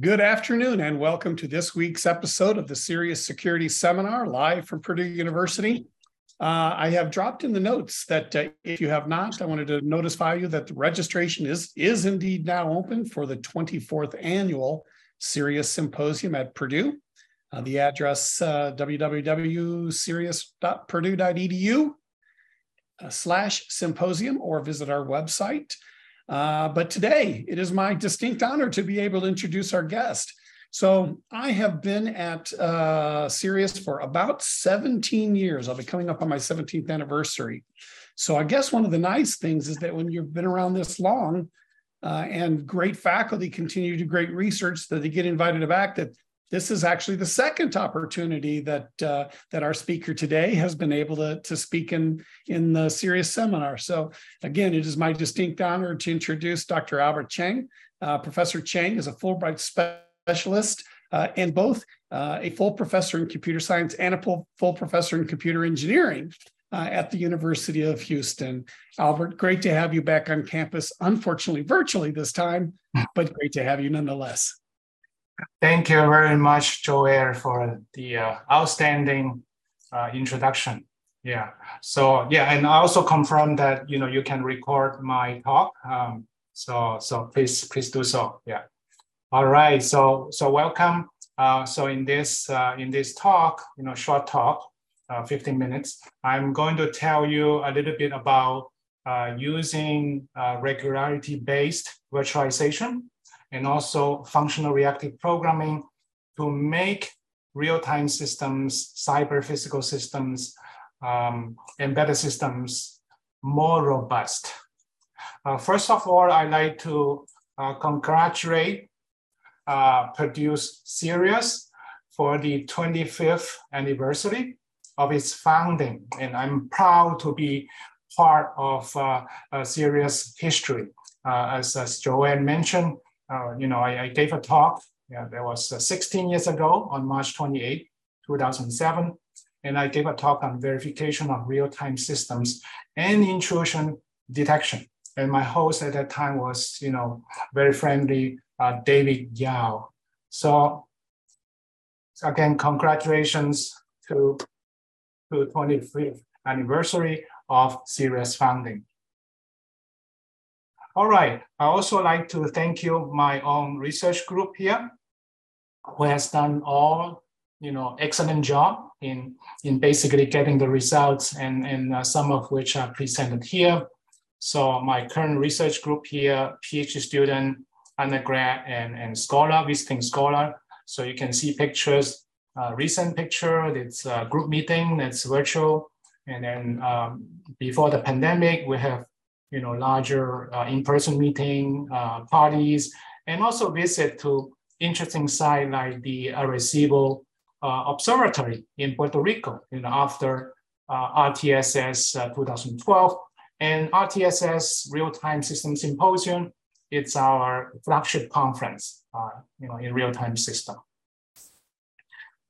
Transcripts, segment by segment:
Good afternoon and welcome to this week's episode of the CERIAS Security Seminar live from Purdue University. I have dropped in the notes that if you have not, I wanted to notify you that the registration is indeed now open for the 24th annual CERIAS Symposium at Purdue. The address www.cereas.purdue.edu/symposium or visit our website. But today, it is my distinct honor to be able to introduce our guest. So I have been at CERIAS for about 17 years. I'll be coming up on my 17th anniversary. So I guess one of the nice things is that when you've been around this long and great faculty continue to do great research, that they get invited back, that this is actually the second opportunity that our speaker today has been able to speak in the CERIAS seminar. So again, it is my distinct honor to introduce Dr. Albert Cheng. Professor Cheng is a Fulbright specialist and both a full professor in computer science and a full professor in computer engineering at the University of Houston. Albert, great to have you back on campus, unfortunately virtually this time, but great to have you nonetheless. Thank you very much, Joel, for the outstanding introduction. Yeah. So yeah, and I also confirm that you can record my talk. So please do so. Yeah. All right. So welcome. So in this talk, short talk, 15 minutes, I'm going to tell you a little bit about using regularity-based virtualization and also functional reactive programming to make real-time systems, cyber-physical systems, embedded systems more robust. First of all, I'd like to congratulate Purdue's CERIAS for the 25th anniversary of its founding, and I'm proud to be part of CERIAS history. As Joanne mentioned, I gave a talk, that was 16 years ago on March 28, 2007, and I gave a talk on verification of real-time systems and intrusion detection. And my host at that time was, very friendly, David Yao. So again, congratulations to 25th anniversary of CERIAS founding. All right, I also like to thank you, my own research group here, who has done all, excellent job in basically getting the results and some of which are presented here. So my current research group here, PhD student, undergrad, and scholar, visiting scholar. So you can see pictures, recent picture, it's a group meeting, that's virtual. And then before the pandemic, we have larger in-person meeting, parties, and also visit to interesting sites like the Arecibo Observatory in Puerto Rico, after RTSS 2012. And RTSS Real-Time System Symposium, it's our flagship conference, in real-time system.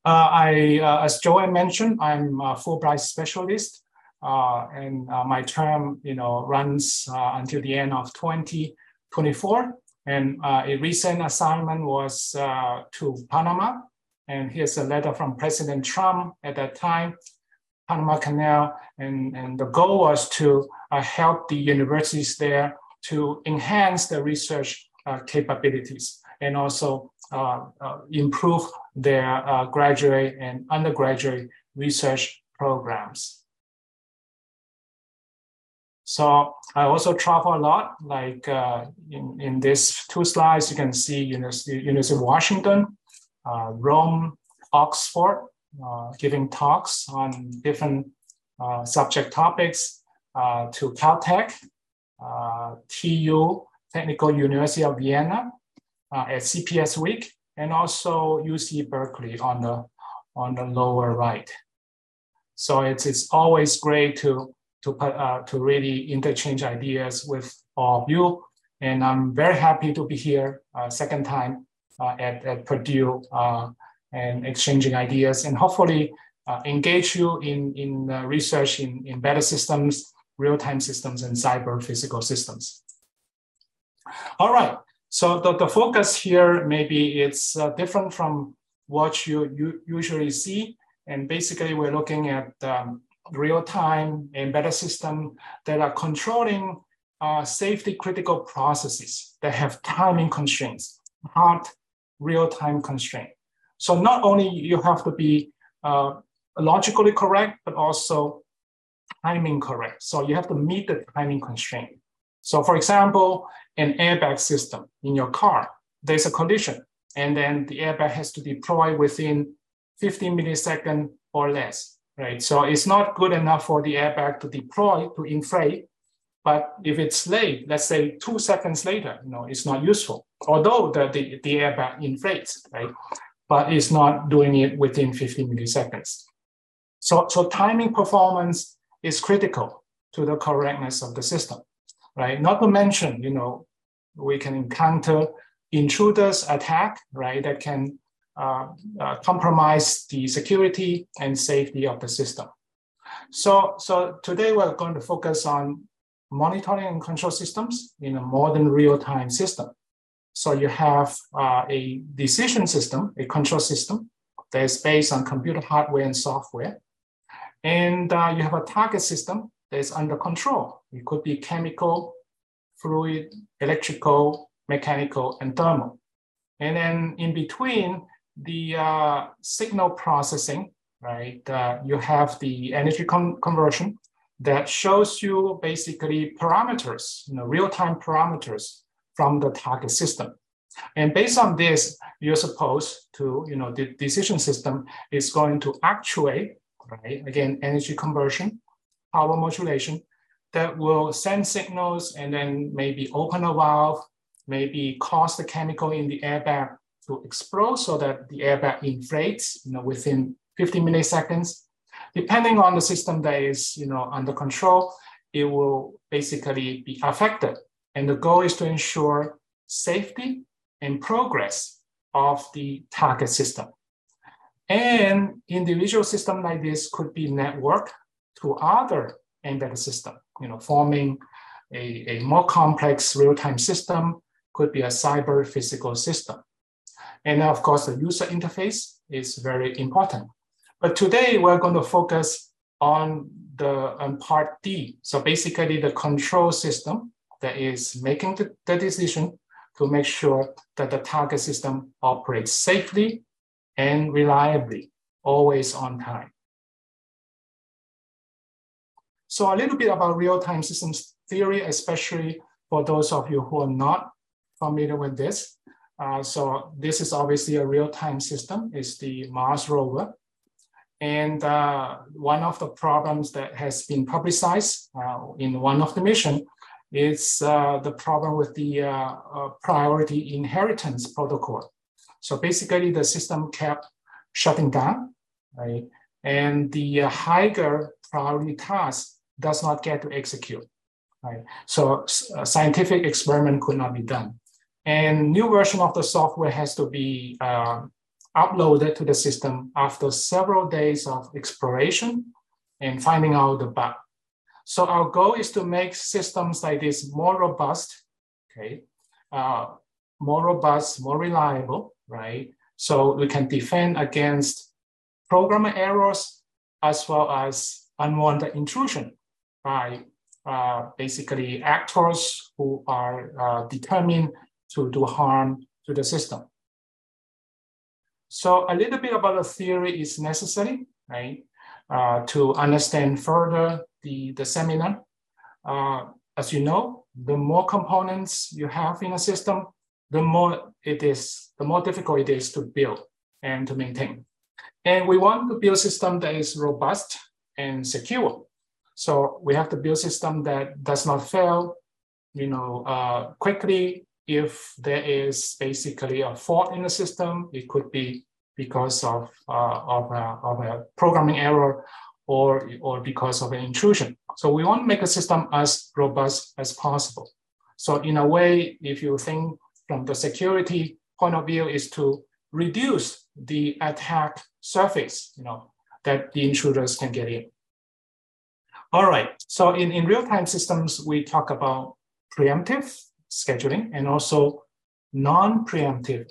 As Joanne mentioned, I'm a Fulbright specialist. And my term, runs until the end of 2024. And a recent assignment was to Panama. And here's a letter from President Trump at that time, Panama Canal. And the goal was to help the universities there to enhance the research capabilities and also improve their graduate and undergraduate research programs. So I also travel a lot, like in these two slides, you can see University of Washington, Rome, Oxford, giving talks on different subject topics to Caltech, TU, Technical University of Vienna, at CPS Week, and also UC Berkeley on the lower right. So it's always great to really interchange ideas with all of you. And I'm very happy to be here second time at Purdue and exchanging ideas and hopefully engage you in research in embedded systems, real-time systems, and cyber physical systems. All right, So the focus here, maybe it's different from what you usually see. And basically we're looking at real-time embedded system that are controlling safety critical processes that have timing constraints, not real-time constraint. So not only you have to be logically correct, but also timing correct. So you have to meet the timing constraint. So for example, an airbag system in your car, there's a collision, and then the airbag has to deploy within 15 milliseconds or less, right? So it's not good enough for the airbag to deploy, to inflate, but if it's late, let's say 2 seconds later, you know, it's not useful, although the airbag inflates, right? But it's not doing it within 15 milliseconds. So timing performance is critical to the correctness of the system. Right. Not to mention, you know, we can encounter intruders attack, right, that can compromise the security and safety of the system. So today we're going to focus on monitoring and control systems in a modern real-time system. So you have a decision system, a control system that is based on computer hardware and software. And you have a target system that is under control. It could be chemical, fluid, electrical, mechanical, and thermal. And then in between the signal processing, right, you have the energy conversion that shows you basically parameters, you know, real-time parameters from the target system. And based on this, you're supposed to, you know, the decision system is going to actuate, right, again, energy conversion, power modulation, that will send signals and then maybe open a valve, maybe cause the chemical in the airbag to explode so that the airbag inflates, you know, within 50 milliseconds. Depending on the system that is, you know, under control, it will basically be affected. And the goal is to ensure safety and progress of the target system. And individual system like this could be networked to other embedded system, you know, forming a more complex real-time system, could be a cyber physical system. And of course, the user interface is very important. But today we're going to focus on on part D. So basically the control system that is making the decision to make sure that the target system operates safely and reliably, always on time. So a little bit about real-time systems theory, especially for those of you who are not familiar with this. So this is obviously a real-time system. It's the Mars rover. And one of the problems that has been publicized in one of the mission is the problem with the priority inheritance protocol. So basically the system kept shutting down, right? And the higher priority task does not get to execute, right? So a scientific experiment could not be done. And new version of the software has to be uploaded to the system after several days of exploration and finding out the bug. So our goal is to make systems like this more robust, okay? More robust, more reliable, right? So we can defend against programmer errors as well as unwanted intrusion by basically actors who are determined to do harm to the system. So a little bit about the theory is necessary, right, to understand further the seminar. As you know, the more components you have in a system, the more difficult it is to build and to maintain. And we want to build a system that is robust and secure. So we have to build a system that does not fail, you know, quickly. If there is basically a fault in the system, it could be because of a programming error or because of an intrusion. So we want to make a system as robust as possible. So in a way, if you think from the security point of view, is to reduce the attack surface, you know, that the intruders can get in. All right, so in real-time systems, we talk about preemptive scheduling and also non-preemptive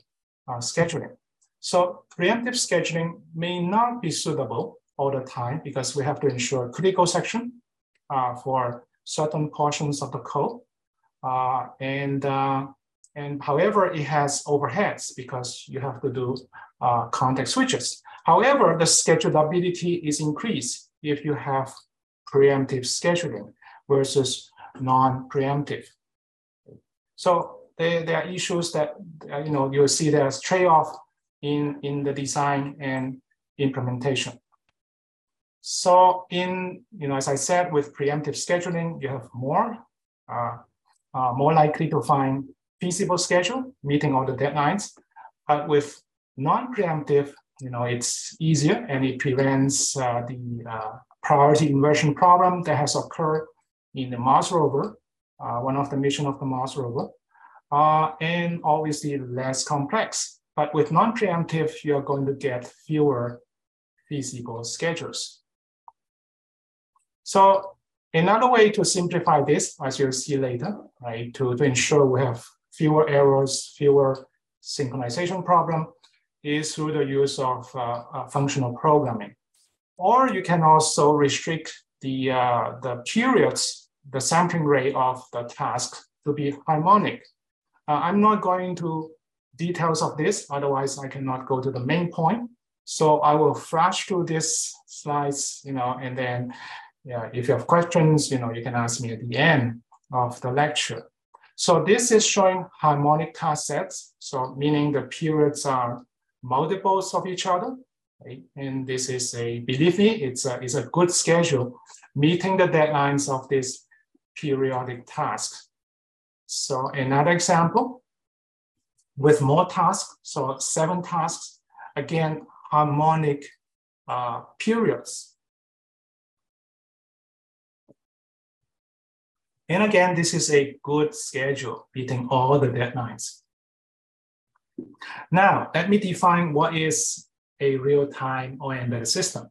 scheduling. So preemptive scheduling may not be suitable all the time because we have to ensure critical section for certain portions of the code. And however, it has overheads because you have to do context switches. However, the schedulability is increased if you have preemptive scheduling versus non-preemptive. So there are issues that you'll see there's trade-off in the design and implementation. So as I said, with preemptive scheduling, you have more likely to find feasible schedule, meeting all the deadlines. But with non-preemptive, it's easier and it prevents the priority inversion problem that has occurred in the Mars rover, one of the missions of the Mars rover, and obviously less complex. But with non-preemptive, you're going to get fewer feasible schedules. So another way to simplify this, as you'll see later, right, to ensure we have fewer errors, fewer synchronization problem, is through the use of functional programming. Or you can also restrict the periods, the sampling rate of the task to be harmonic. I'm not going to details of this, otherwise I cannot go to the main point. So I will flash through these slides, and then if you have questions, you can ask me at the end of the lecture. So this is showing harmonic task sets. So meaning the periods are multiples of each other. Right? And this is believe me, it's a good schedule, meeting the deadlines of this periodic task. So another example, with more tasks, so 7 tasks, again, harmonic periods. And again, this is a good schedule, beating all the deadlines. Now, let me define what is a real-time or embedded system.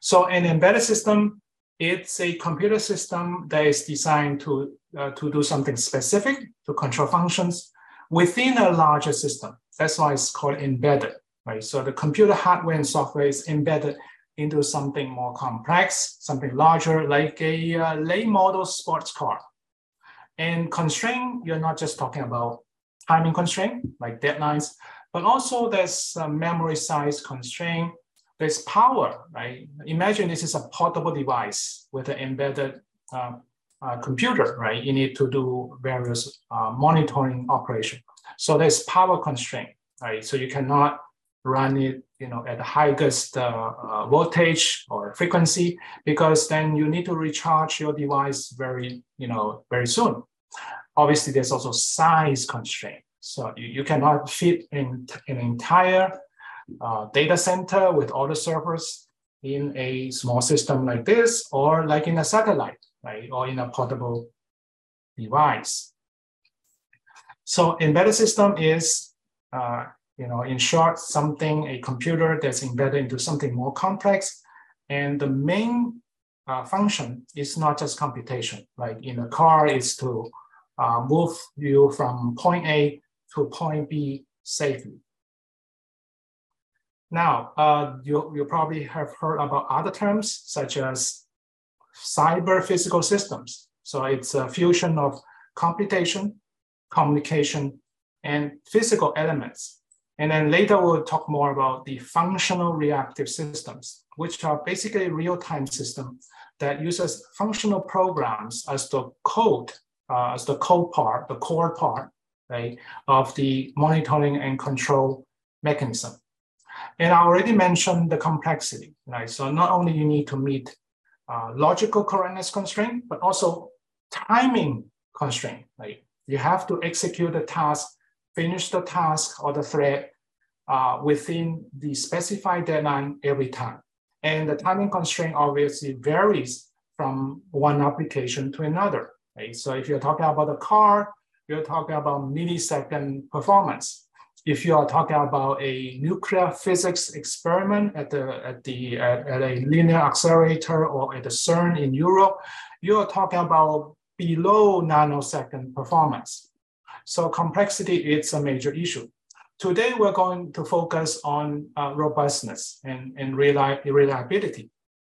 So an embedded system, it's a computer system that is designed to do something specific, to control functions, within a larger system. That's why it's called embedded, right? So the computer hardware and software is embedded into something more complex, something larger, like a late model sports car. And constraint, you're not just talking about timing constraint, like deadlines, but also there's memory size constraint, there's power, right? Imagine this is a portable device with an embedded computer, right? You need to do various monitoring operation. So there's power constraint, right? So you cannot run it, at the highest voltage or frequency, because then you need to recharge your device very soon. Obviously, there's also size constraint. So you cannot fit in an entire data center with all the servers in a small system like this, or like in a satellite. Right, or in a portable device. So embedded system is, in short, a computer that's embedded into something more complex. And the main function is not just computation. Like in a car, is to move you from point A to point B safely. Now, you probably have heard about other terms such as cyber physical systems. So it's a fusion of computation, communication, and physical elements. And then later we'll talk more about the functional reactive systems, which are basically real-time systems that uses functional programs as the code, the core part, right, of the monitoring and control mechanism. And I already mentioned the complexity, right? So not only you need to meet logical correctness constraint, but also timing constraint. Right? You have to execute the task, finish the task or the thread within the specified deadline every time. And the timing constraint obviously varies from one application to another. Right? So if you're talking about a car, you're talking about millisecond performance. If you are talking about a nuclear physics experiment at a linear accelerator or at the CERN in Europe, you are talking about below nanosecond performance. So complexity is a major issue. Today, we're going to focus on robustness and reliability,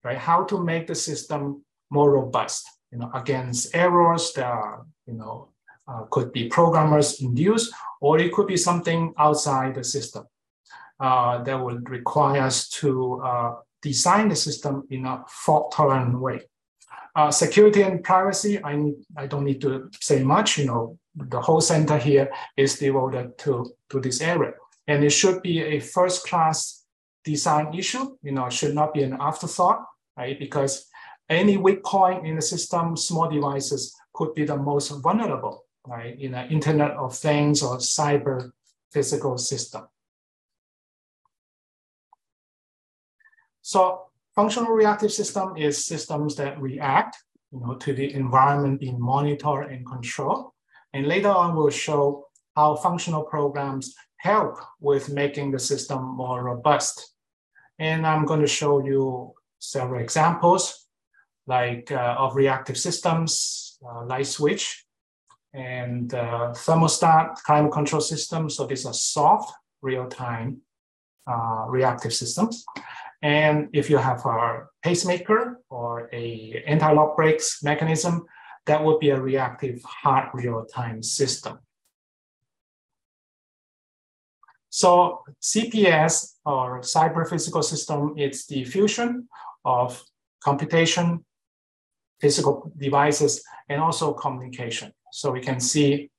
right? How to make the system more robust, you know, against errors that are, you know, could be programmers induced, or it could be something outside the system that would require us to design the system in a fault-tolerant way. Security and privacy, I don't need to say much, you know, the whole center here is devoted to this area. And it should be a first-class design issue, you know, it should not be an afterthought, right? Because any weak point in the system, small devices could be the most vulnerable, right? In an Internet of Things or cyber physical system. So functional reactive system is systems that react, you know, to the environment being monitored and controlled. And later on, we'll show how functional programs help with making the system more robust. And I'm going to show you several examples, like of reactive systems, light switch, and thermostat, climate control systems. So these are soft, real-time reactive systems. And if you have a pacemaker or a anti-lock brakes mechanism, that would be a reactive hard real-time system. So CPS, or cyber physical system, it's the fusion of computation, physical devices, and also communication. So we can see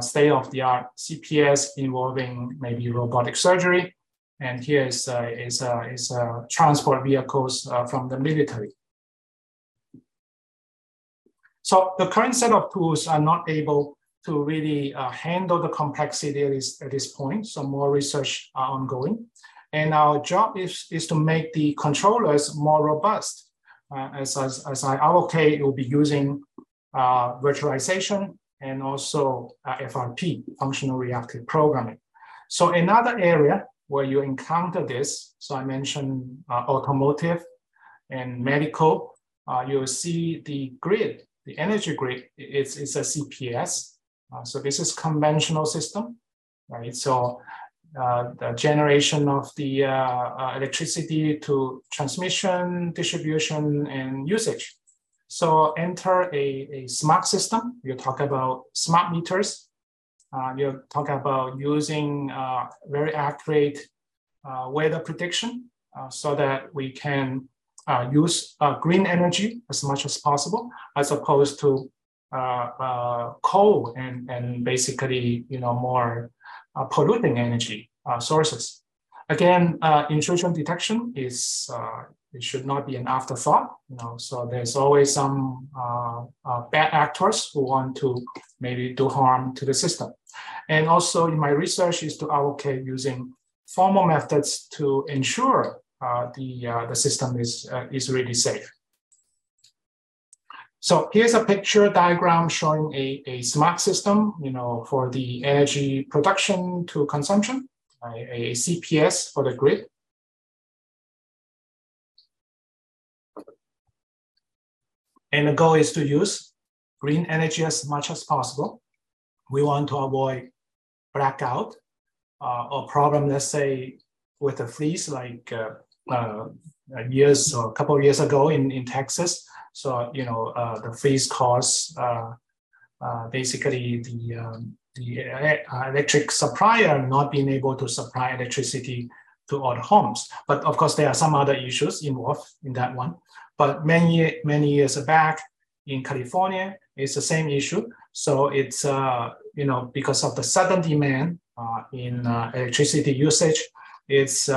state-of-the-art CPS involving maybe robotic surgery. And here is transport vehicles from the military. So the current set of tools are not able to really handle the complexity at this point. So more research are ongoing. And our job is to make the controllers more robust. As I allocate, it will be using virtualization and also FRP, functional reactive programming. So another area where you encounter this, so I mentioned automotive and medical, you'll see the grid, the energy grid, it's a CPS. So this is conventional system, right? So the generation of the electricity to transmission, distribution, and usage. So enter a smart system, you talk about smart meters, you're talking about using very accurate weather prediction so that we can use green energy as much as possible, as opposed to coal and basically, you know, more polluting energy sources. Again, intrusion detection is it should not be an afterthought, you know, so there's always some bad actors who want to maybe do harm to the system. And also in my research is to allocate using formal methods to ensure the system is really safe. So here's a picture diagram showing a smart system, you know, for the energy production to consumption, a CPS for the grid. And the goal is to use green energy as much as possible. We want to avoid blackout or problem, let's say, with the freeze, like years or a couple of years ago in Texas. So, you know, the freeze caused basically the electric supplier not being able to supply electricity to all the homes. But of course, there are some other issues involved in that one. But many, many years back in California, it's the same issue. So it's, you know, because of the sudden demand in electricity usage, it's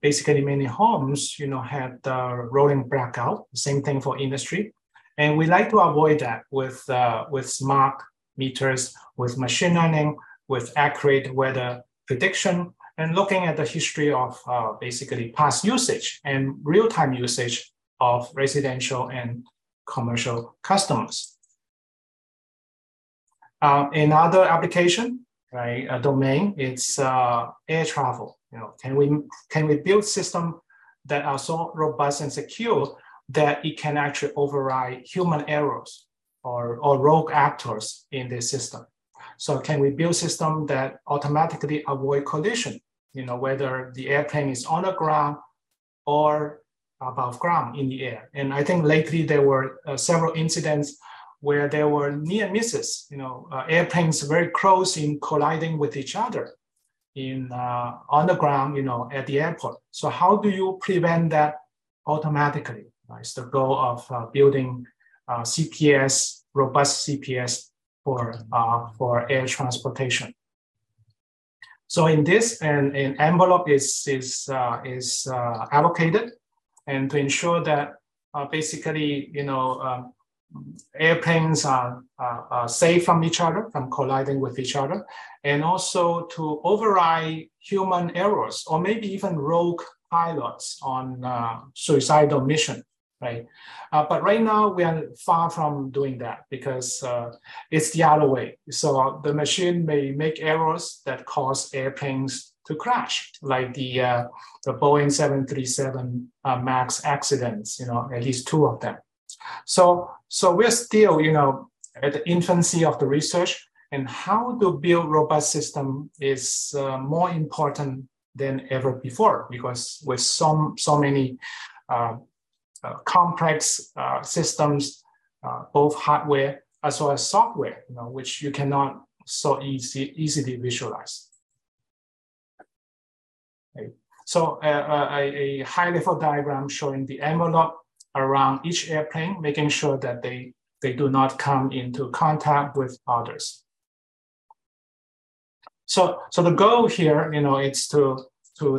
basically many homes, you know, had rolling blackout, same thing for industry. And we like to avoid that with smart meters, with machine learning, with accurate weather prediction, and looking at the history of basically past usage and real-time usage of residential and commercial customers. Another application, right, a domain, it's air travel. You know, can we build systems that are so robust and secure that it can actually override human errors or rogue actors in the system? So can we build systems that automatically avoid collision, you know, whether the airplane is on the ground or above ground in the air? And I think lately there were several incidents where there were near misses, you know, airplanes very close in colliding with each other in on the ground, you know, at the airport. So how do you prevent that automatically? It's the goal of building CPS, robust CPS for air transportation. So in this, an envelope is allocated, and to ensure that basically, you know, airplanes are safe from each other, from colliding with each other, and also to override human errors or maybe even rogue pilots on suicidal mission, right? But right now we are far from doing that because it's the other way. So the machine may make errors that cause airplanes to crash, like the Boeing 737 MAX accidents, you know, at least two of them. So we're still, you know, at the infancy of the research, and how to build robust system is more important than ever before, because with so many complex systems, both hardware as well as software, you know, which you cannot so easily visualize. Okay. So a high-level diagram showing the envelope around each airplane, making sure that they do not come into contact with others. So the goal here, you know, is to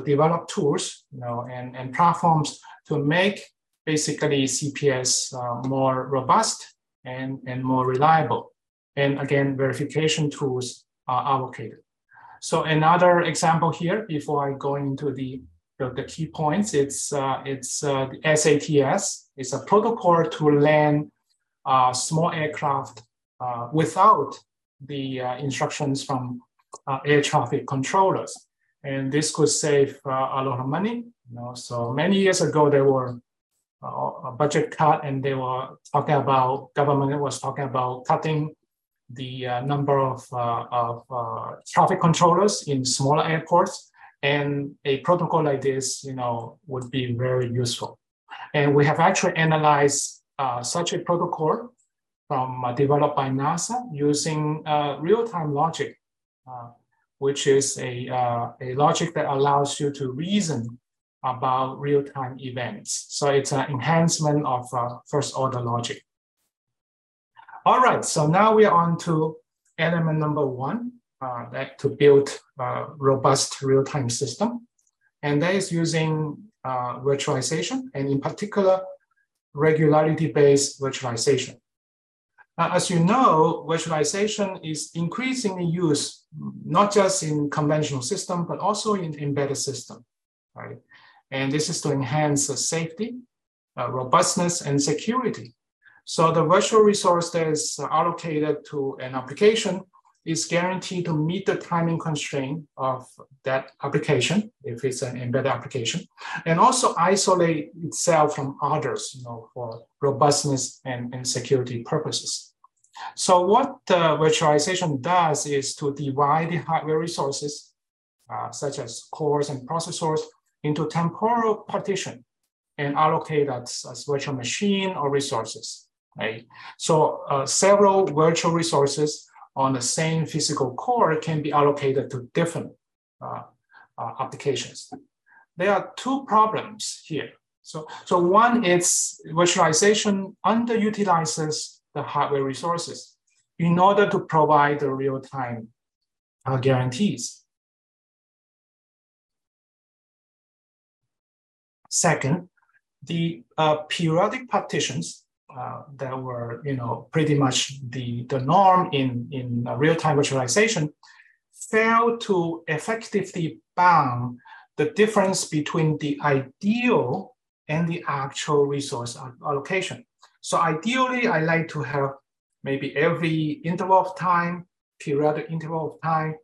develop tools, you know, and platforms to make basically CPS more robust and more reliable. And again, verification tools are allocated. So another example here, before I go into the key points, it's the SATS. It's a protocol to land small aircraft without the instructions from air traffic controllers, and this could save a lot of money. You know, so many years ago there were a budget cut, and they were talking about, government was talking about cutting the number of traffic controllers in smaller airports. And a protocol like this, you know, would be very useful. And we have actually analyzed such a protocol from developed by NASA using real-time logic, which is a logic that allows you to reason about real-time events. So it's an enhancement of first-order logic. All right, so now we are on to element number one. That to build a robust real-time system. And that is using virtualization, and in particular, regularity-based virtualization. As you know, virtualization is increasingly used, not just in conventional systems, but also in embedded systems, right? And this is to enhance safety, robustness, and security. So the virtual resource that is allocated to an application is guaranteed to meet the timing constraint of that application, if it's an embedded application, and also isolate itself from others, you know, for robustness and security purposes. So what virtualization does is to divide the hardware resources, such as cores and processors, into temporal partition and allocate as virtual machine or resources, right? So several virtual resources on the same physical core can be allocated to different applications. There are two problems here. So one is virtualization underutilizes the hardware resources in order to provide the real-time guarantees. Second, the periodic partitions that were, you know, pretty much the norm in real-time virtualization, failed to effectively bound the difference between the ideal and the actual resource allocation. So ideally, I like to have maybe every interval of time, periodic interval of time,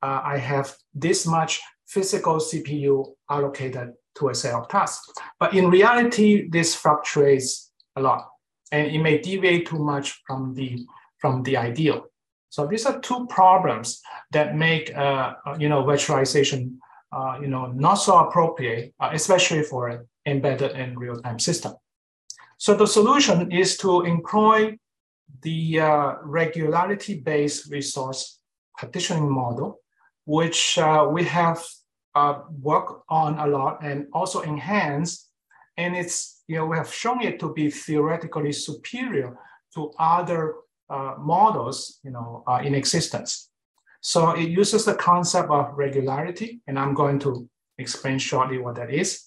I have this much physical CPU allocated to a set of tasks. But in reality, this fluctuates a lot, and it may deviate too much from the ideal. So these are two problems that make virtualization not so appropriate, especially for an embedded and real-time system. So the solution is to employ the regularity-based resource partitioning model, which we have worked on a lot and also enhanced. And it's, we have shown it to be theoretically superior to other models, in existence. So it uses the concept of regularity, and I'm going to explain shortly what that is.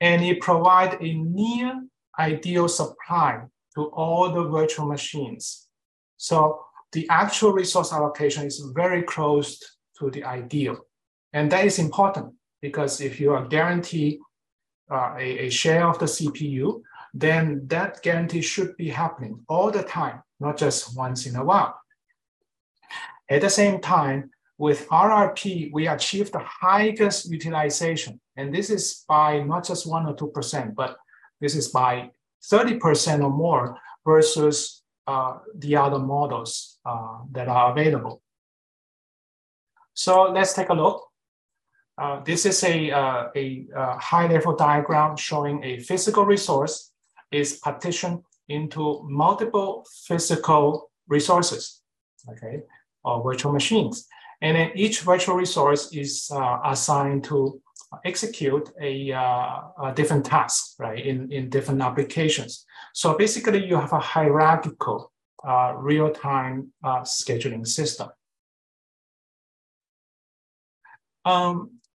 And it provides a near ideal supply to all the virtual machines. So the actual resource allocation is very close to the ideal. And that is important because if you are guaranteed a share of the CPU, then that guarantee should be happening all the time, not just once in a while. At the same time, with RRP, we achieve the highest utilization. And this is by not just 1 or 2%, but this is by 30% or more versus the other models that are available. So let's take a look. This is a high-level diagram showing a physical resource is partitioned into multiple physical resources, okay, or virtual machines. And then each virtual resource is assigned to execute a different task, right, in different applications. So basically, you have a hierarchical real-time scheduling system.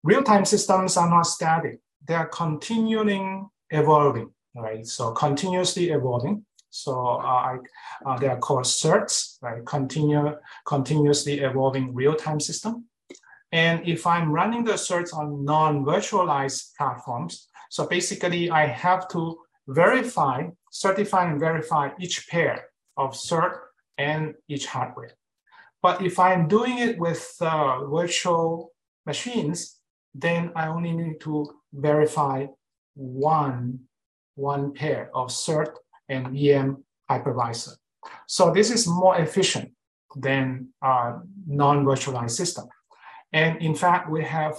Real-time systems are not static. They are continually evolving, right? So continuously evolving. So they are called CERTs, right? Continuously evolving real-time system. And if I'm running the CERTs on non-virtualized platforms, so basically I have to verify, certify and verify each pair of CERT and each hardware. But if I'm doing it with virtual machines, then I only need to verify one pair of CERT and VM hypervisor. So this is more efficient than non-virtualized system. And in fact, we have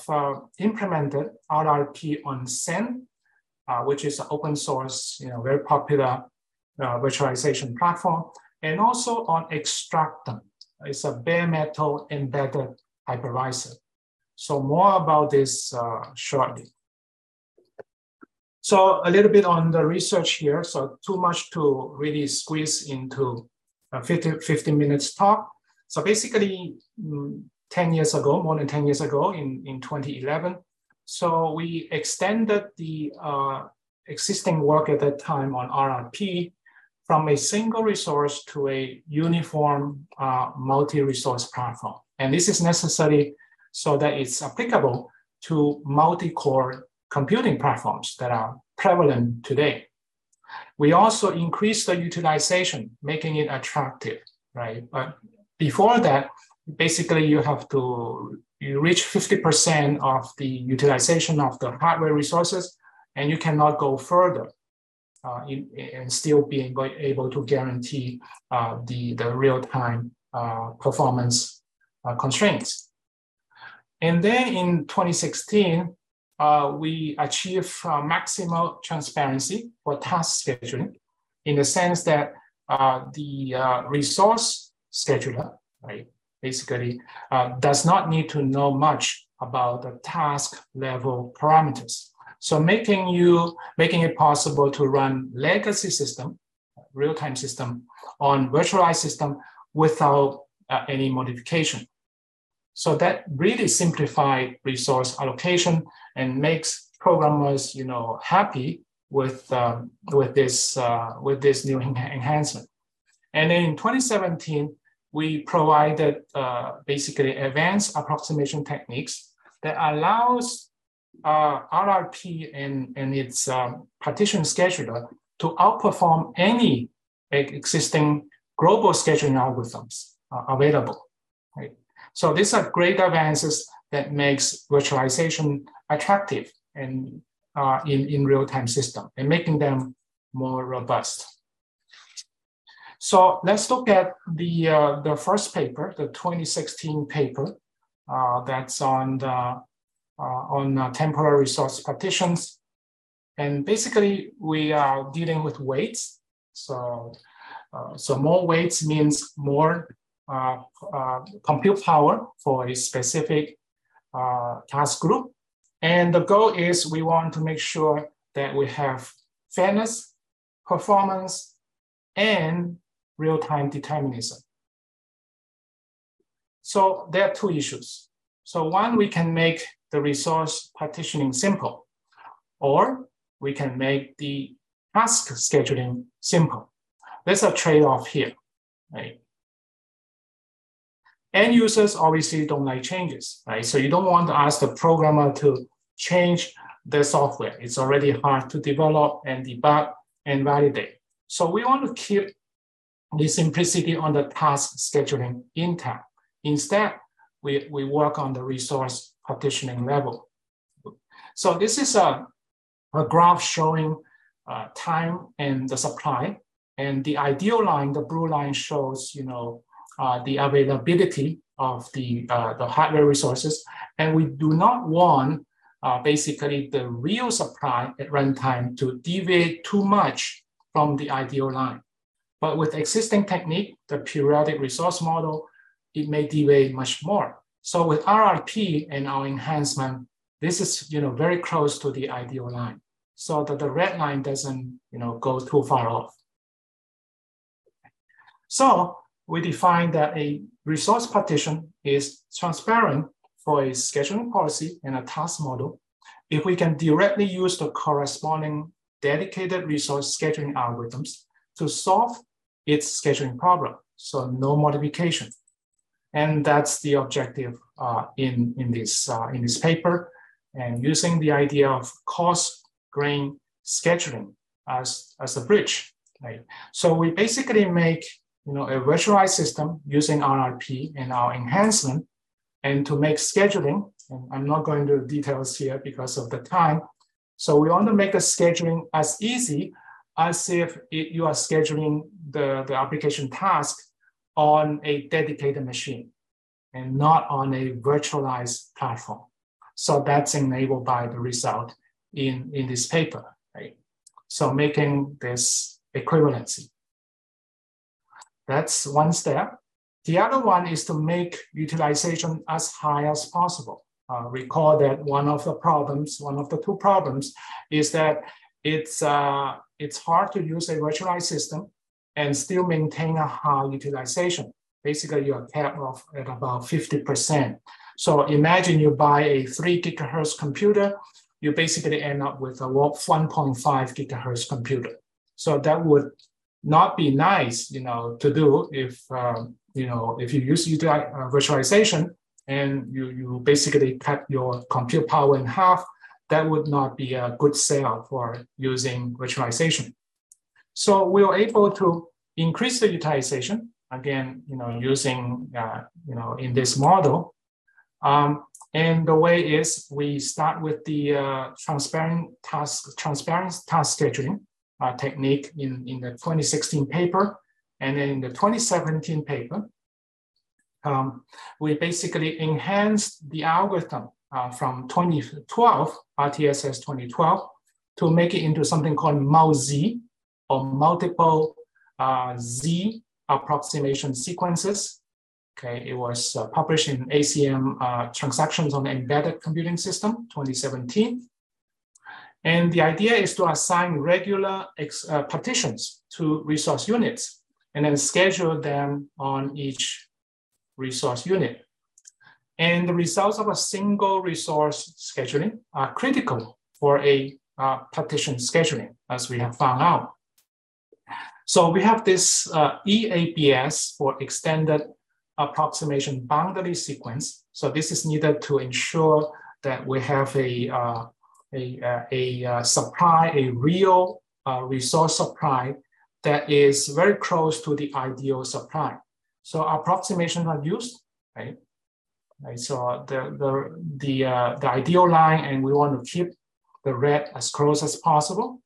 implemented RRP on Xen, which is an open source, very popular virtualization platform, and also on Extractum. It's a bare metal embedded hypervisor. So more about this shortly. So a little bit on the research here. So too much to really squeeze into a 15 minutes talk. So basically, 10 years ago, more than 10 years ago in 2011. So we extended the existing work at that time on RRP from a single resource to a uniform multi-resource platform. And this is necessary so that it's applicable to multi-core computing platforms that are prevalent today. We also increased the utilization, making it attractive, right? But before that, basically you have to reach 50% of the utilization of the hardware resources, and you cannot go further and still being able to guarantee the real-time performance constraints. And then in 2016, we achieved maximal transparency for task scheduling in the sense that the resource scheduler, right, basically does not need to know much about the task level parameters. So making it possible to run legacy system, real-time system on virtualized system without any modification. So that really simplified resource allocation and makes programmers, happy with this new enhancement. And then in 2017, we provided basically advanced approximation techniques that allows RRP and its partition scheduler to outperform any existing global scheduling algorithms available. Right? So these are great advances that makes virtualization attractive and in real-time system and making them more robust. So let's look at the first paper, the 2016 paper that's on the temporal resource partitions. And basically, we are dealing with weights. So, so more weights means more compute power for a specific task group. And the goal is we want to make sure that we have fairness, performance, and real-time determinism. So there are two issues. So one, we can make the resource partitioning simple, or we can make the task scheduling simple. There's a trade-off here, right? End users obviously don't like changes, right? So you don't want to ask the programmer to change their software. It's already hard to develop and debug and validate. So we want to keep the simplicity on the task scheduling intact. Instead, we work on the resource partitioning level. So this is a graph showing time and the supply. And the ideal line, the blue line, shows, you know, the availability of the hardware resources. And we do not want basically the real supply at runtime to deviate too much from the ideal line. But with existing technique, the periodic resource model, it may deviate much more. So with RRP and our enhancement, this is, you know, very close to the ideal line, so that the red line doesn't, you know, go too far off. So we define that a resource partition is transparent for a scheduling policy and a task model if we can directly use the corresponding dedicated resource scheduling algorithms to solve its scheduling problem, so no modification. And that's the objective in this paper, and using the idea of coarse-grained scheduling as a bridge, right? So we basically make, you know, a virtualized system using RRP and our enhancement, and to make scheduling, and I'm not going into details here because of the time. So we want to make the scheduling as easy as if you are scheduling the application task on a dedicated machine and not on a virtualized platform. So that's enabled by the result in this paper, right? So making this equivalency. That's one step. The other one is to make utilization as high as possible. Recall that one of the problems, one of the two problems, is that it's hard to use a virtualized system and still maintain a high utilization. Basically, you are capped off at about 50%. So imagine you buy a 3 GHz computer, you basically end up with a 1.5 GHz computer. So that would not be nice, you know, to do if you use virtualization and you basically cut your compute power in half. That would not be a good sale for using virtualization. So we were able to increase the utilization again, you know, using in this model. And the way is we start with the transparent task scheduling technique in the 2016 paper, and then in the 2017 paper, we basically enhanced the algorithm from 2012 RTSS 2012 to make it into something called MAUZ, or multiple Z approximation sequences. Okay, it was published in ACM Transactions on Embedded Computing System 2017. And the idea is to assign regular partitions to resource units and then schedule them on each resource unit. And the results of a single resource scheduling are critical for a partition scheduling, as we have found out. So we have this EABS for extended approximation boundary sequence. So this is needed to ensure that we have a supply, a real resource supply that is very close to the ideal supply. So approximations are used, right? So the ideal line, and we want to keep the red as close as possible.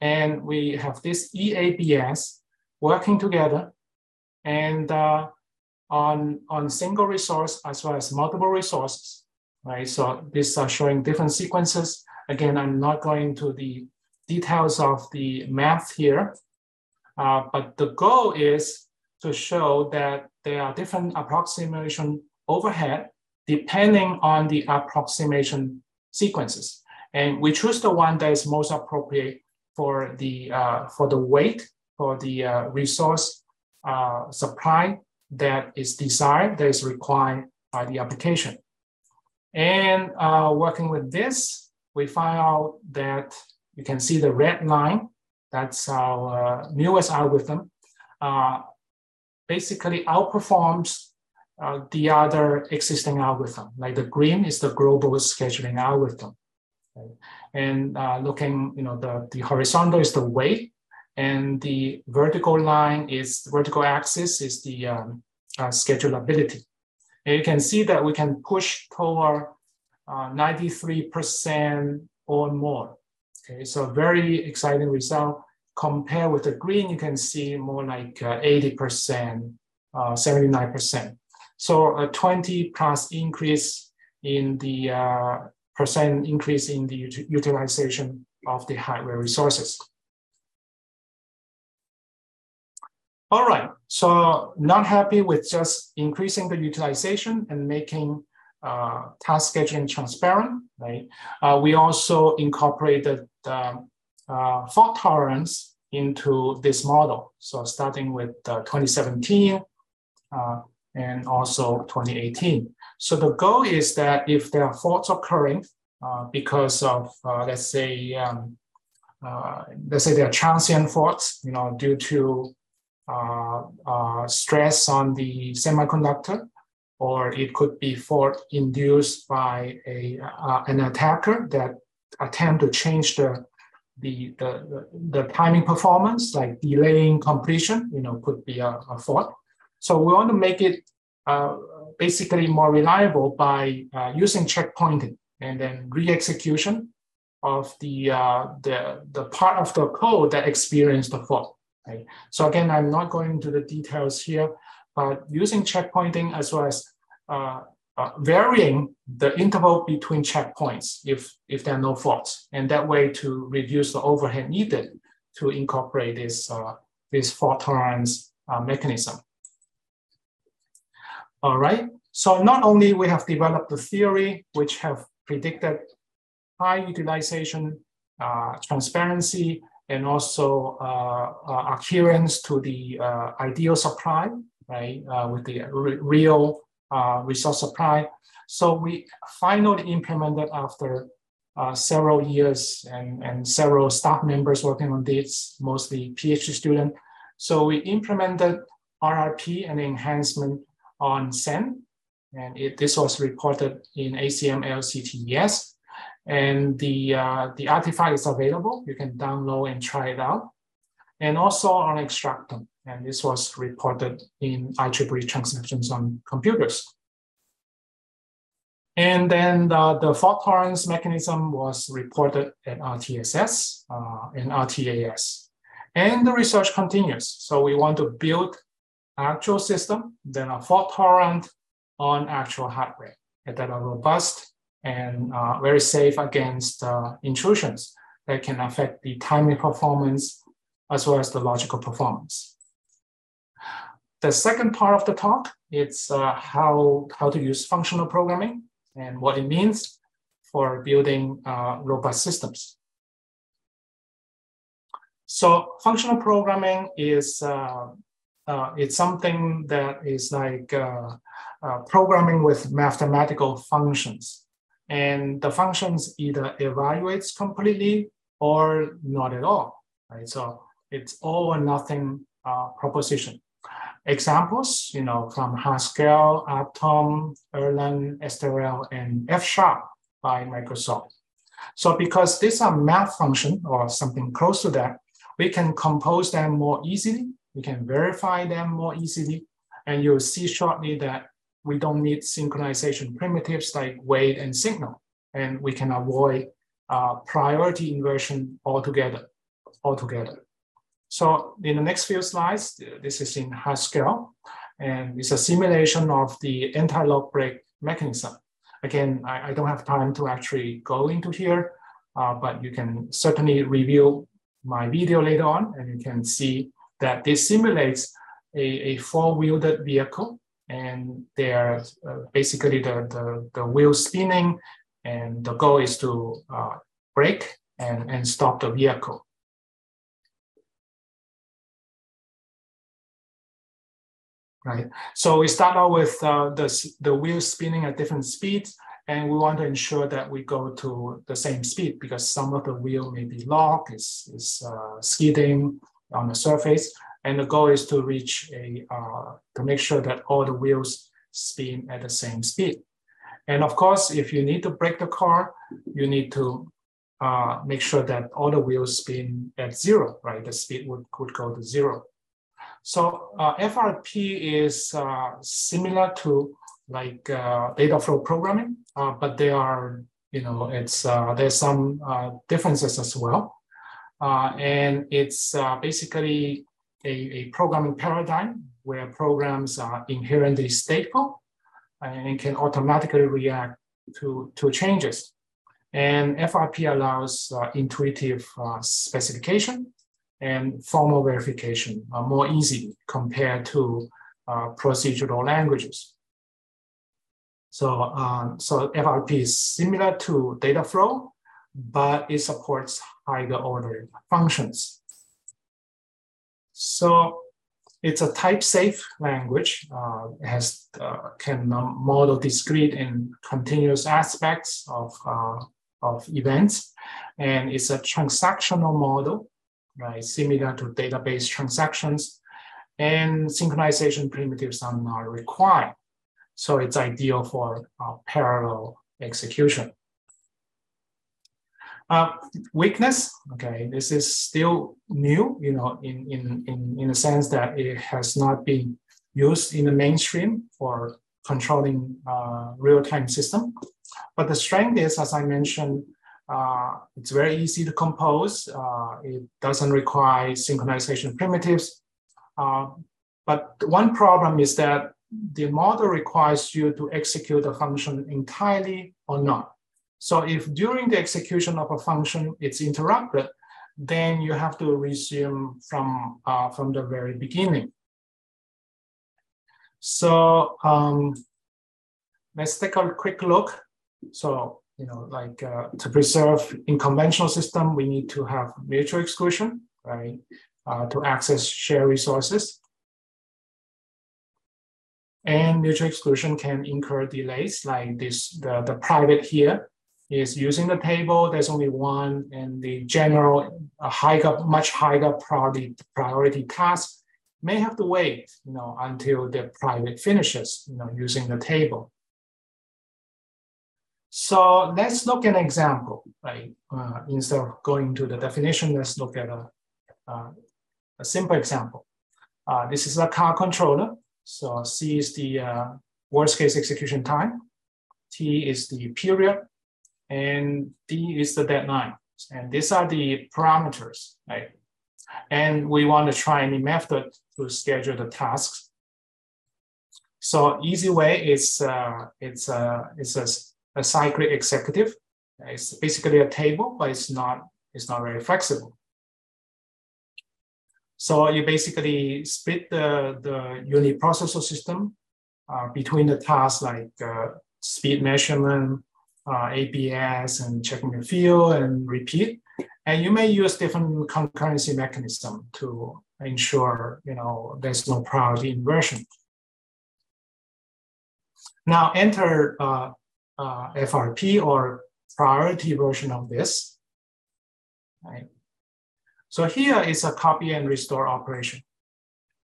And we have this EABS working together and on single resource as well as multiple resources, right? So these are showing different sequences. Again, I'm not going into the details of the math here, but the goal is to show that there are different approximation overhead depending on the approximation sequences. And we choose the one that is most appropriate for the weight, for the resource supply that is desired, that is required by the application. And working with this, we find out that you can see the red line, that's our newest algorithm, basically outperforms the other existing algorithm. Like the green is the global scheduling algorithm. Right? And looking, you know, the horizontal is the weight, and the vertical line is, vertical axis is the schedulability. And you can see that we can push toward 93% or more. Okay, so very exciting result. Compared with the green, you can see more like 80%, 79%. So a 20+ increase in the percent increase in the utilization of the hardware resources. All right, so not happy with just increasing the utilization and making task scheduling transparent, right? We also incorporated fault tolerance into this model. So starting with 2017 and also 2018. So the goal is that if there are faults occurring because of, let's say there are transient faults, you know, due to stress on the semiconductor, or it could be fault induced by a, an attacker that attempt to change the timing performance, like delaying completion, you know, could be a fault. So we want to make it basically more reliable by using checkpointing and then re-execution of the part of the code that experienced the fault. Right? So again, I'm not going into the details here, but using checkpointing as well as varying the interval between checkpoints if there are no faults, and that way to reduce the overhead needed to incorporate this, this fault tolerance mechanism. All right, so not only we have developed the theory which have predicted high utilization, transparency, and also adherence to the ideal supply, right, with the real resource supply. So we finally implemented after several years and several staff members working on this, mostly PhD students. So we implemented RRP and enhancement on Xen, and this was reported in ACM LCTES. And the artifact is available. You can download and try it out. And also on Extractum, and this was reported in IEEE transactions on computers. And then the fault tolerance mechanism was reported at RTSS and RTAS. And the research continues. So we want to build actual system that are fault tolerant on actual hardware that are robust and very safe against intrusions that can affect the timing performance as well as the logical performance. The second part of the talk is how to use functional programming and what it means for building robust systems. So functional programming is it's something that is like programming with mathematical functions. And the functions either evaluates completely or not at all, right? So it's all or nothing proposition. Examples, you know, from Haskell, Atom, Erlang, Esterel, and F# by Microsoft. So because these are math function or something close to that, we can compose them more easily. We can verify them more easily. And you'll see shortly that we don't need synchronization primitives like weight and signal. And we can avoid priority inversion altogether. So in the next few slides, this is in Haskell, and it's a simulation of the anti-lock brake mechanism. Again, I don't have time to actually go into here, but you can certainly review my video later on, and you can see that this simulates a four-wheeled vehicle, and they're basically the wheel spinning, and the goal is to brake and stop the vehicle. Right. So we start out with the wheel spinning at different speeds, and we want to ensure that we go to the same speed because some of the wheel may be locked, it's skidding on the surface, and the goal is to reach to make sure that all the wheels spin at the same speed. And of course, if you need to brake the car, you need to make sure that all the wheels spin at zero. Right, the speed could go to zero. So FRP is similar to like data flow programming, but there are, you know, it's there's some differences as well, and it's basically a programming paradigm where programs are inherently stateful and can automatically react to changes. And FRP allows intuitive specification and formal verification are more easy compared to procedural languages. So, so FRP is similar to data flow, but it supports higher order functions. So it's a type safe language, can model discrete and continuous aspects of events. And it's a transactional model, right, similar to database transactions, and synchronization primitives are not required. So it's ideal for parallel execution. Weakness, okay, this is still new, you know, in the sense that it has not been used in the mainstream for controlling real-time system. But the strength is, as I mentioned, it's very easy to compose. It doesn't require synchronization primitives. But one problem is that the model requires you to execute a function entirely or not. So if during the execution of a function, it's interrupted, then you have to resume from the very beginning. So let's take a quick look. So, you know, like to preserve in conventional system, we need to have mutual exclusion, right, to access shared resources. And mutual exclusion can incur delays like this, the private here is using the table, there's only one, and the general, much higher priority task may have to wait, you know, until the private finishes, you know, using the table. So let's look at an example, right? Instead of going to the definition, let's look at a simple example. This is a car controller. So C is the worst case execution time, T is the period, and D is the deadline. And these are the parameters, right? And we want to try any method to schedule the tasks. So easy way is a cyclic executive. It's basically a table, but it's not very flexible. So you basically split the uniprocessor system between the tasks like speed measurement, ABS, and checking the field, and repeat. And you may use different concurrency mechanism to ensure, you know, there's no priority inversion. Now enter FRP or priority version of this. Right. So here is a copy and restore operation.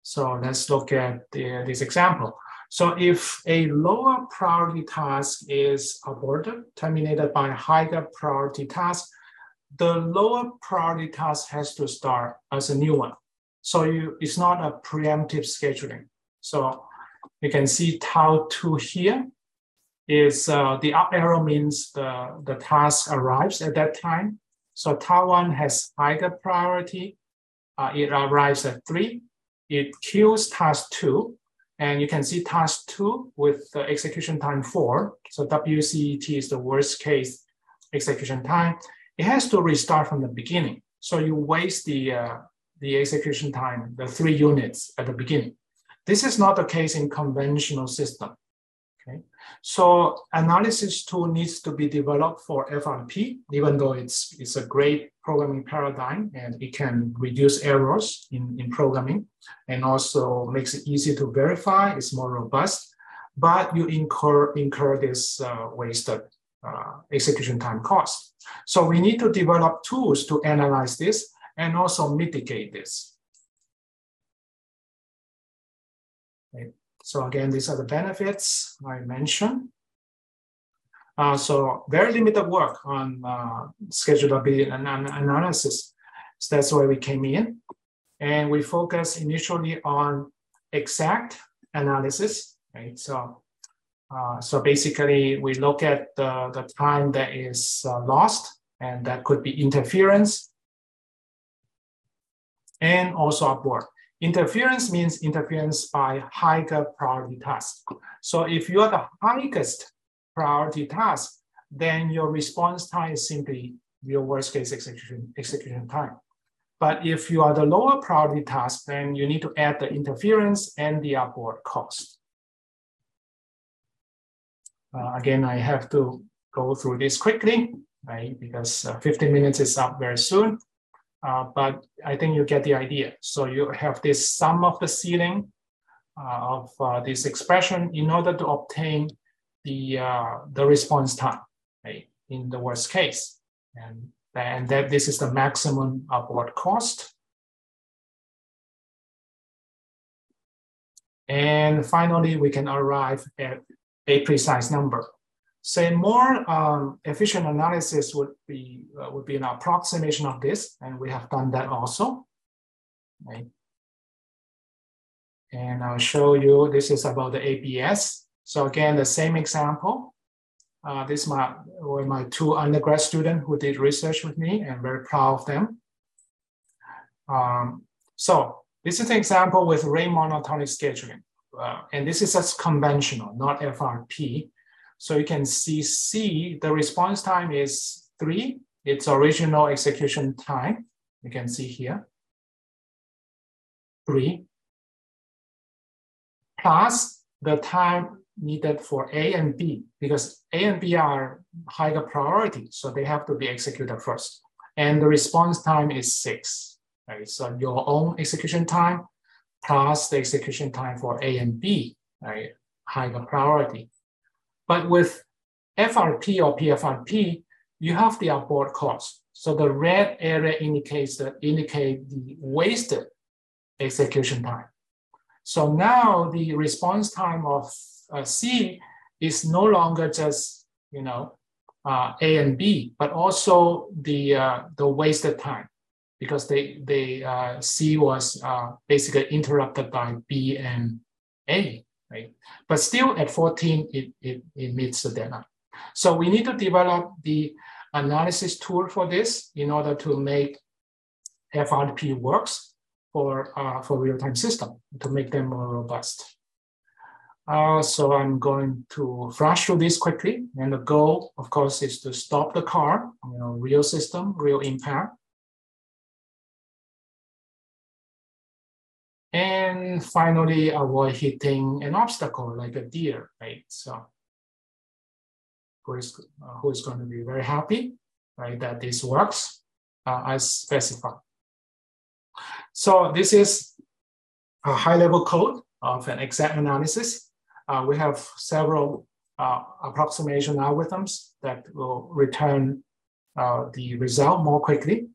So let's look at this example. So if a lower priority task is aborted, terminated by a higher priority task, the lower priority task has to start as a new one. So it's not a preemptive scheduling. So you can see tau 2 here. Is the up arrow means the task arrives at that time. So tau 1 has higher priority, it arrives at 3. It kills task 2. And you can see task 2 with the execution time 4. So WCET is the worst case execution time. It has to restart from the beginning. So you waste the execution time, the 3 units at the beginning. This is not the case in conventional system. Okay. So analysis tool needs to be developed for FRP, even though it's a great programming paradigm and it can reduce errors in programming and also makes it easy to verify, it's more robust, but you incur this wasted execution time cost. So we need to develop tools to analyze this and also mitigate this. Okay. So again, these are the benefits I mentioned. So very limited work on schedulability and analysis. So that's why we came in. And we focus initially on exact analysis, right? So, so basically we look at the time that is lost, and that could be interference and also abort. Interference means interference by higher priority task. So if you are the highest priority task, then your response time is simply your worst case execution time. But if you are the lower priority task, then you need to add the interference and the abort cost. Again, I have to go through this quickly, right? Because 15 minutes is up very soon. But I think you get the idea. So you have this sum of the ceiling of this expression in order to obtain the response time, right, in the worst case. And that this is the maximum abort cost. And finally, we can arrive at a precise number. Say more efficient analysis would be an approximation of this, and we have done that also. Right? And I'll show you, this is about the ABS. So again, the same example. This were my 2 undergrad students who did research with me, and I'm very proud of them. So this is an example with rate monotonic scheduling. And this is just conventional, not FRP. So you can see C, the response time is 3, its original execution time, you can see here, 3, plus the time needed for A and B, because A and B are higher priority, so they have to be executed first. And the response time is 6, right? So your own execution time plus the execution time for A and B, right? Higher priority. But with FRP or PFRP, you have the abort cost. So the red area indicates the wasted execution time. So now the response time of C is no longer just, you know, A and B, but also the wasted time, because they C was basically interrupted by B and A. Right? But still at 14, it meets the deadline. So we need to develop the analysis tool for this in order to make FRP works for real-time system, to make them more robust. So I'm going to flash through this quickly. And the goal, of course, is to stop the car, you know, real system, real impact. And finally, avoid hitting an obstacle like a deer, right? So who is going to be very happy, right, that this works as specified. So this is a high-level code of an exact analysis. We have several approximation algorithms that will return the result more quickly.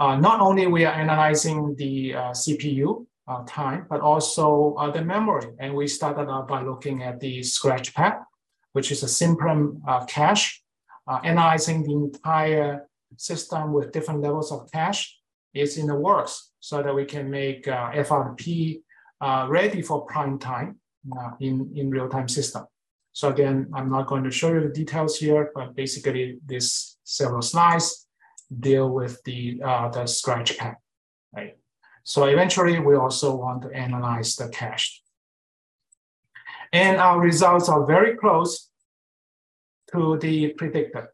Not only we are analyzing the CPU, time, but also the memory. And we started out by looking at the scratch pad, which is a simple cache, analyzing the entire system with different levels of cache is in the works, so that we can make FRP ready for prime time in real-time system. So again, I'm not going to show you the details here, but basically this several slides deal with the scratch pad, right? So eventually, we also want to analyze the cache. And our results are very close to the predicted.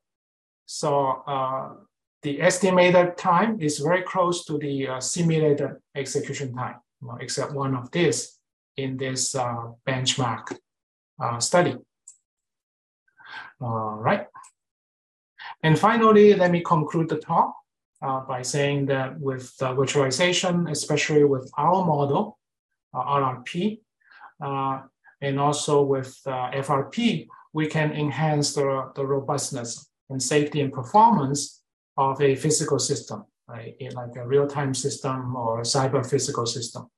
So the estimated time is very close to the simulated execution time, except one of these in this benchmark study. All right. And finally, let me conclude the talk by saying that with virtualization, especially with our model, RRP, and also with FRP, we can enhance the robustness and safety and performance of a physical system, right? Like a real-time system or a cyber-physical system.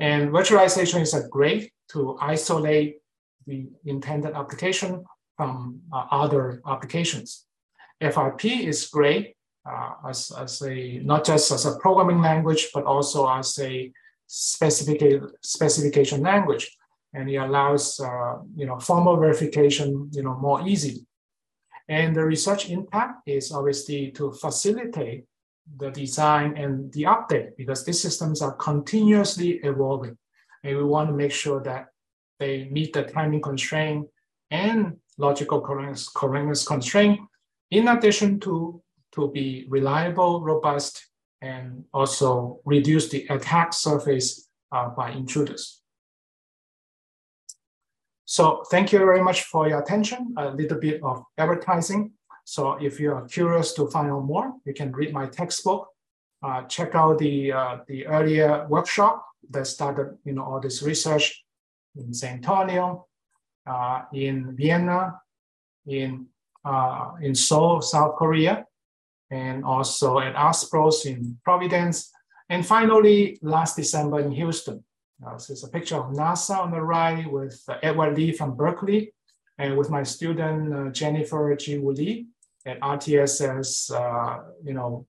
And virtualization is a great to isolate the intended application from other applications. FRP is great as a not just as a programming language, but also as a specification language, and it allows formal verification more easily. And the research impact is obviously to facilitate the design and the update, because these systems are continuously evolving, and we want to make sure that they meet the timing constraint and logical correctness constraint, in addition to be reliable, robust, and also reduce the attack surface by intruders. So thank you very much for your attention. A little bit of advertising. So if you are curious to find out more, you can read my textbook, check out the earlier workshop that started all this research in San Antonio, in Vienna, in Seoul, South Korea, and also at ASPROS in Providence. And finally, last December in Houston. So it's a picture of NASA on the right with Edward Lee from Berkeley, and with my student, Jennifer G. Wu Lee at RTSS,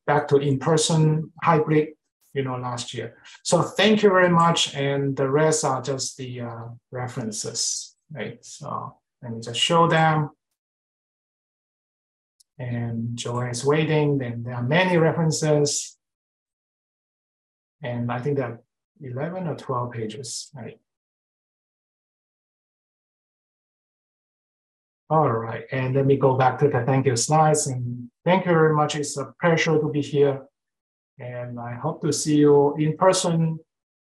back to in-person hybrid, last year. So thank you very much. And the rest are just the references, right? So let me just show them. And Joanne is waiting, then there are many references. And I think there are 11 or 12 pages, right? All right, and let me go back to the thank you slides. And thank you very much. It's a pleasure to be here. And I hope to see you in person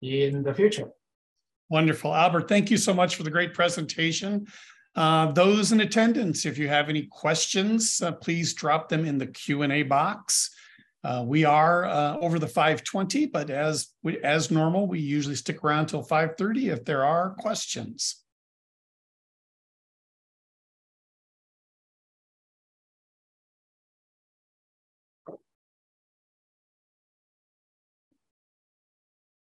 in the future. Wonderful. Albert, thank you so much for the great presentation. Those in attendance, if you have any questions, please drop them in the Q&A box. We are over the 5:20, but as normal, we usually stick around till 5:30 if there are questions.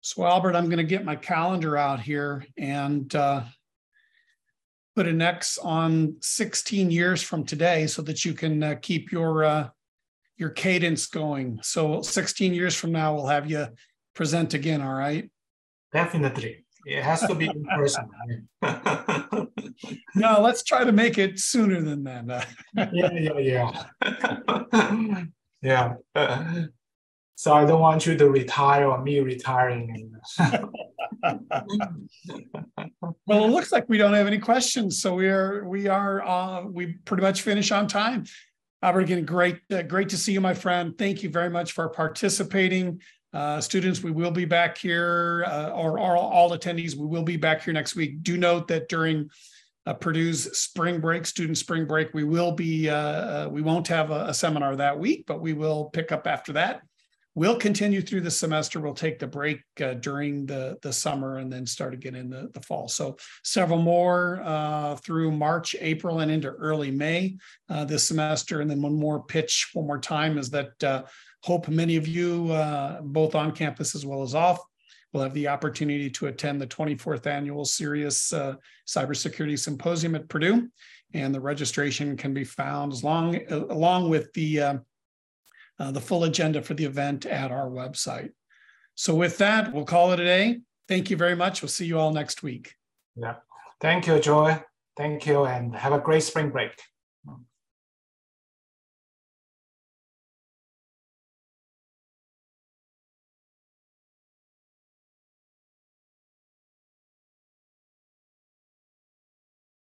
So Albert, I'm going to get my calendar out here and put an X on 16 years from today so that you can keep your cadence going. So 16 years from now, we'll have you present again, all right? Definitely. It has to be in person. No, let's try to make it sooner than that. Yeah. Yeah. So I don't want you to retire or me retiring. Well, it looks like we don't have any questions, so we pretty much finish on time. Albert, again, great to see you, my friend. Thank you very much for participating, students. We will be back here, or all attendees. We will be back here next week. Do note that during Purdue's spring break, student spring break, we will be we won't have a seminar that week, but we will pick up after that. We'll continue through the semester. We'll take the break during the summer and then start again in the fall. So several more through March, April, and into early May this semester. And then one more time is that hope many of you, both on campus as well as off, will have the opportunity to attend the 24th Annual CERIAS Cybersecurity Symposium at Purdue. And the registration can be found along with the full agenda for the event at our website. So with that, we'll call it a day. Thank you very much. We'll see you all next week. Yeah. Thank you, Joy. Thank you, and have a great spring break.